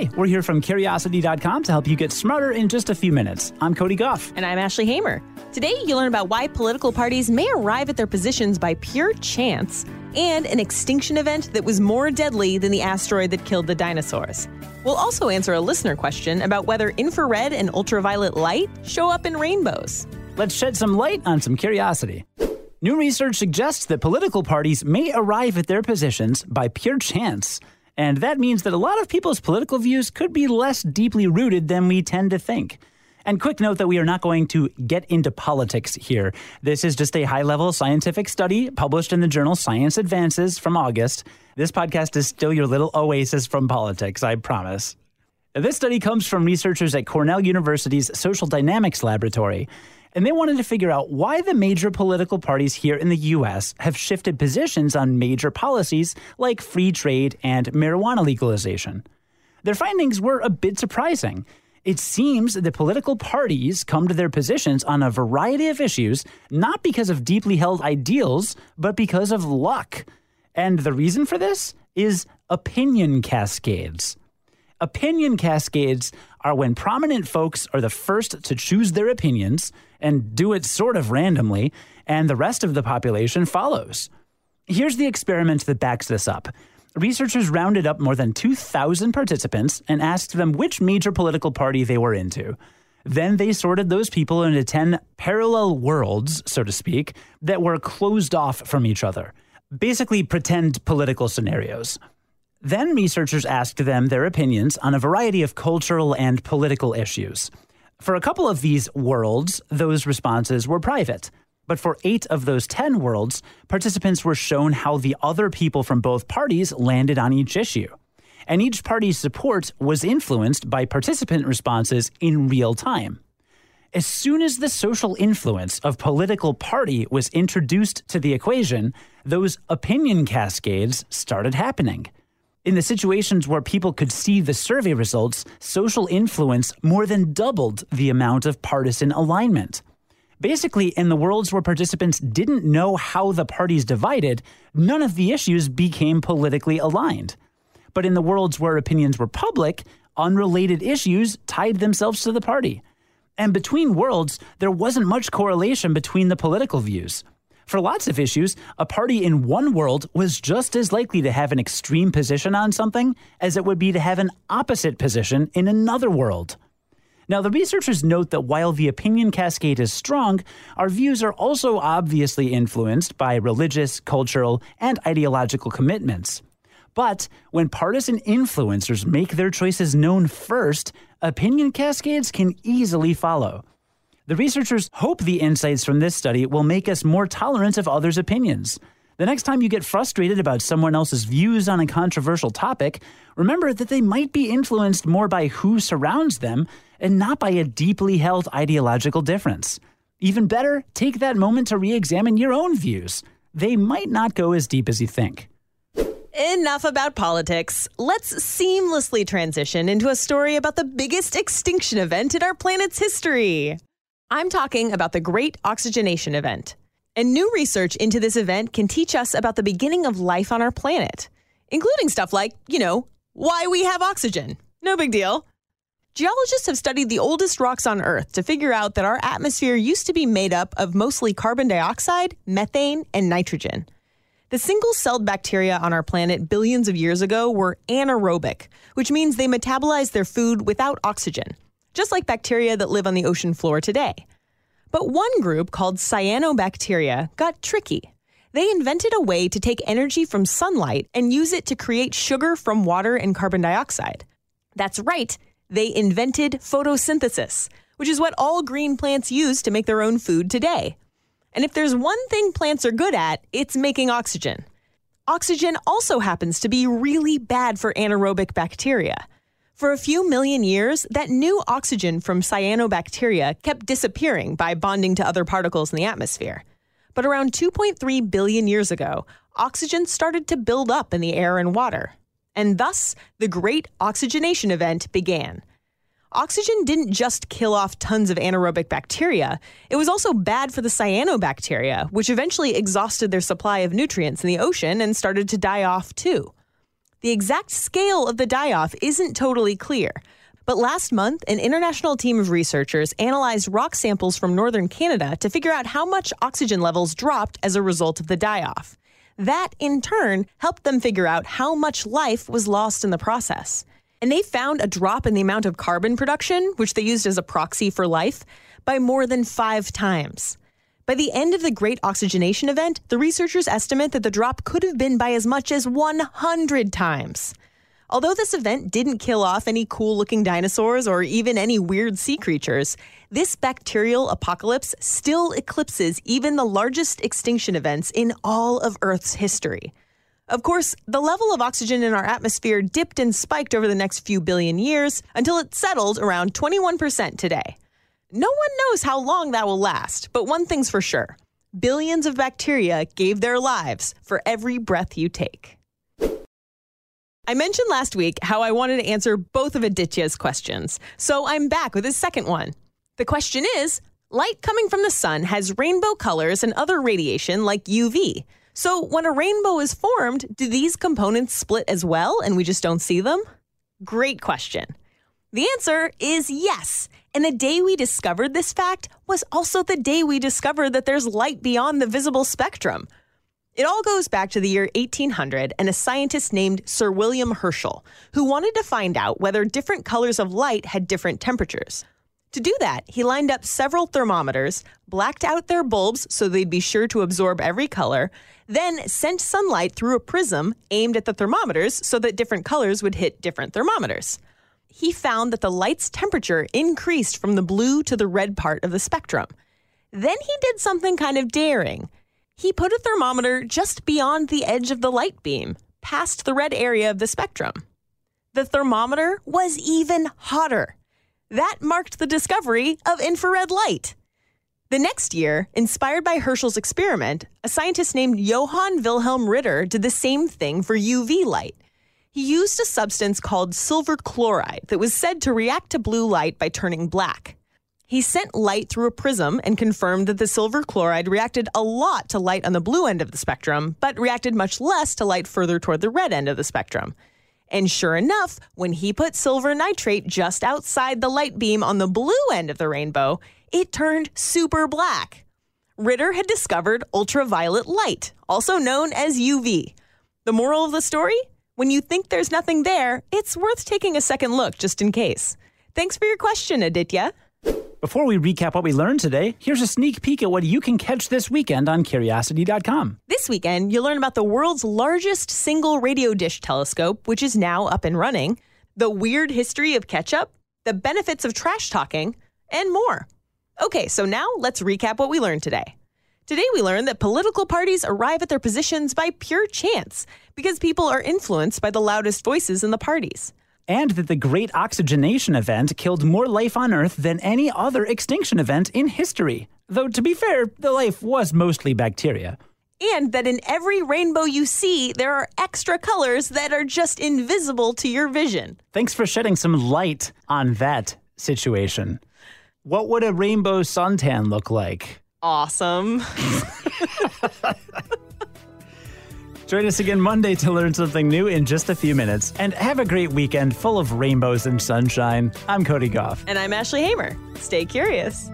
Hi, we're here from Curiosity.com to help you get smarter in just a few minutes. I'm Cody Goff. And I'm Ashley Hamer. Today, you'll learn about why political parties may arrive at their positions by pure chance and an extinction event that was more deadly than the asteroid that killed the dinosaurs. We'll also answer a listener question about whether infrared and ultraviolet light show up in rainbows. Let's shed some light on some curiosity. New research suggests that political parties may arrive at their positions by pure chance. And that means that a lot of people's political views could be less deeply rooted than we tend to think. And quick note that we are not going to get into politics here. This is just a high-level scientific study published in the journal Science Advances from August. This podcast is still your little oasis from politics, I promise. This study comes from researchers at Cornell University's Social Dynamics Laboratory, and they wanted to figure out why the major political parties here in the U.S. have shifted positions on major policies like free trade and marijuana legalization. Their findings were a bit surprising. It seems that political parties come to their positions on a variety of issues, not because of deeply held ideals, but because of luck. And the reason for this is opinion cascades. Opinion cascades are when prominent folks are the first to choose their opinions and do it sort of randomly, and the rest of the population follows. Here's the experiment that backs this up. Researchers rounded up more than 2,000 participants and asked them which major political party they were into. Then they sorted those people into 10 parallel worlds, so to speak, that were closed off from each other. Basically, pretend political scenarios. Then researchers asked them their opinions on a variety of cultural and political issues. For a couple of these worlds, those responses were private. But for 8 of those 10 worlds, participants were shown how the other people from both parties landed on each issue. And each party's support was influenced by participant responses in real time. As soon as the social influence of political party was introduced to the equation, those opinion cascades started happening. In the situations where people could see the survey results, social influence more than doubled the amount of partisan alignment. Basically, in the worlds where participants didn't know how the parties divided, none of the issues became politically aligned. But in the worlds where opinions were public, unrelated issues tied themselves to the party. And between worlds, there wasn't much correlation between the political views. For lots of issues, a party in one world was just as likely to have an extreme position on something as it would be to have an opposite position in another world. Now, the researchers note that while the opinion cascade is strong, our views are also obviously influenced by religious, cultural, and ideological commitments. But when partisan influencers make their choices known first, opinion cascades can easily follow. The researchers hope the insights from this study will make us more tolerant of others' opinions. The next time you get frustrated about someone else's views on a controversial topic, remember that they might be influenced more by who surrounds them and not by a deeply held ideological difference. Even better, take that moment to re-examine your own views. They might not go as deep as you think. Enough about politics. Let's seamlessly transition into a story about the biggest extinction event in our planet's history. I'm talking about the Great Oxygenation Event. And new research into this event can teach us about the beginning of life on our planet, including stuff like, why we have oxygen. No big deal. Geologists have studied the oldest rocks on Earth to figure out that our atmosphere used to be made up of mostly carbon dioxide, methane, and nitrogen. The single-celled bacteria on our planet billions of years ago were anaerobic, which means they metabolized their food without oxygen, just like bacteria that live on the ocean floor today. But one group called cyanobacteria got tricky. They invented a way to take energy from sunlight and use it to create sugar from water and carbon dioxide. That's right, they invented photosynthesis, which is what all green plants use to make their own food today. And if there's one thing plants are good at, it's making oxygen. Oxygen also happens to be really bad for anaerobic bacteria. For a few million years, that new oxygen from cyanobacteria kept disappearing by bonding to other particles in the atmosphere. But around 2.3 billion years ago, oxygen started to build up in the air and water. And thus, the Great Oxygenation Event began. Oxygen didn't just kill off tons of anaerobic bacteria, it was also bad for the cyanobacteria, which eventually exhausted their supply of nutrients in the ocean and started to die off too. The exact scale of the die-off isn't totally clear. But last month, an international team of researchers analyzed rock samples from northern Canada to figure out how much oxygen levels dropped as a result of the die-off. That, in turn, helped them figure out how much life was lost in the process. And they found a drop in the amount of carbon production, which they used as a proxy for life, by more than 5 times. By the end of the Great Oxygenation Event, the researchers estimate that the drop could have been by as much as 100 times. Although this event didn't kill off any cool-looking dinosaurs or even any weird sea creatures, this bacterial apocalypse still eclipses even the largest extinction events in all of Earth's history. Of course, the level of oxygen in our atmosphere dipped and spiked over the next few billion years until it settled around 21% today. No one knows how long that will last, but one thing's for sure. Billions of bacteria gave their lives for every breath you take. I mentioned last week how I wanted to answer both of Aditya's questions, so I'm back with his second one. The question is, light coming from the sun has rainbow colors and other radiation like UV. So when a rainbow is formed, do these components split as well and we just don't see them? Great question. The answer is yes. And the day we discovered this fact was also the day we discovered that there's light beyond the visible spectrum. It all goes back to the year 1800 and a scientist named Sir William Herschel, who wanted to find out whether different colors of light had different temperatures. To do that, he lined up several thermometers, blacked out their bulbs so they'd be sure to absorb every color, then sent sunlight through a prism aimed at the thermometers so that different colors would hit different thermometers. He found that the light's temperature increased from the blue to the red part of the spectrum. Then he did something kind of daring. He put a thermometer just beyond the edge of the light beam, past the red area of the spectrum. The thermometer was even hotter. That marked the discovery of infrared light. The next year, inspired by Herschel's experiment, a scientist named Johann Wilhelm Ritter did the same thing for UV light. He used a substance called silver chloride that was said to react to blue light by turning black. He sent light through a prism and confirmed that the silver chloride reacted a lot to light on the blue end of the spectrum, but reacted much less to light further toward the red end of the spectrum. And sure enough, when he put silver nitrate just outside the light beam on the blue end of the rainbow, it turned super black. Ritter had discovered ultraviolet light, also known as UV. The moral of the story? When you think there's nothing there, it's worth taking a second look just in case. Thanks for your question, Aditya. Before we recap what we learned today, here's a sneak peek at what you can catch this weekend on Curiosity.com. This weekend, you'll learn about the world's largest single radio dish telescope, which is now up and running, the weird history of ketchup, the benefits of trash talking, and more. Okay, so now let's recap what we learned today. Today we learned that political parties arrive at their positions by pure chance because people are influenced by the loudest voices in the parties. And that the Great Oxygenation Event killed more life on Earth than any other extinction event in history. Though, to be fair, the life was mostly bacteria. And that in every rainbow you see, there are extra colors that are just invisible to your vision. Thanks for shedding some light on that situation. What would a rainbow suntan look like? Awesome. Join us again Monday to learn something new in just a few minutes. And have a great weekend full of rainbows and sunshine. I'm Cody Goff. And I'm Ashley Hamer. Stay curious.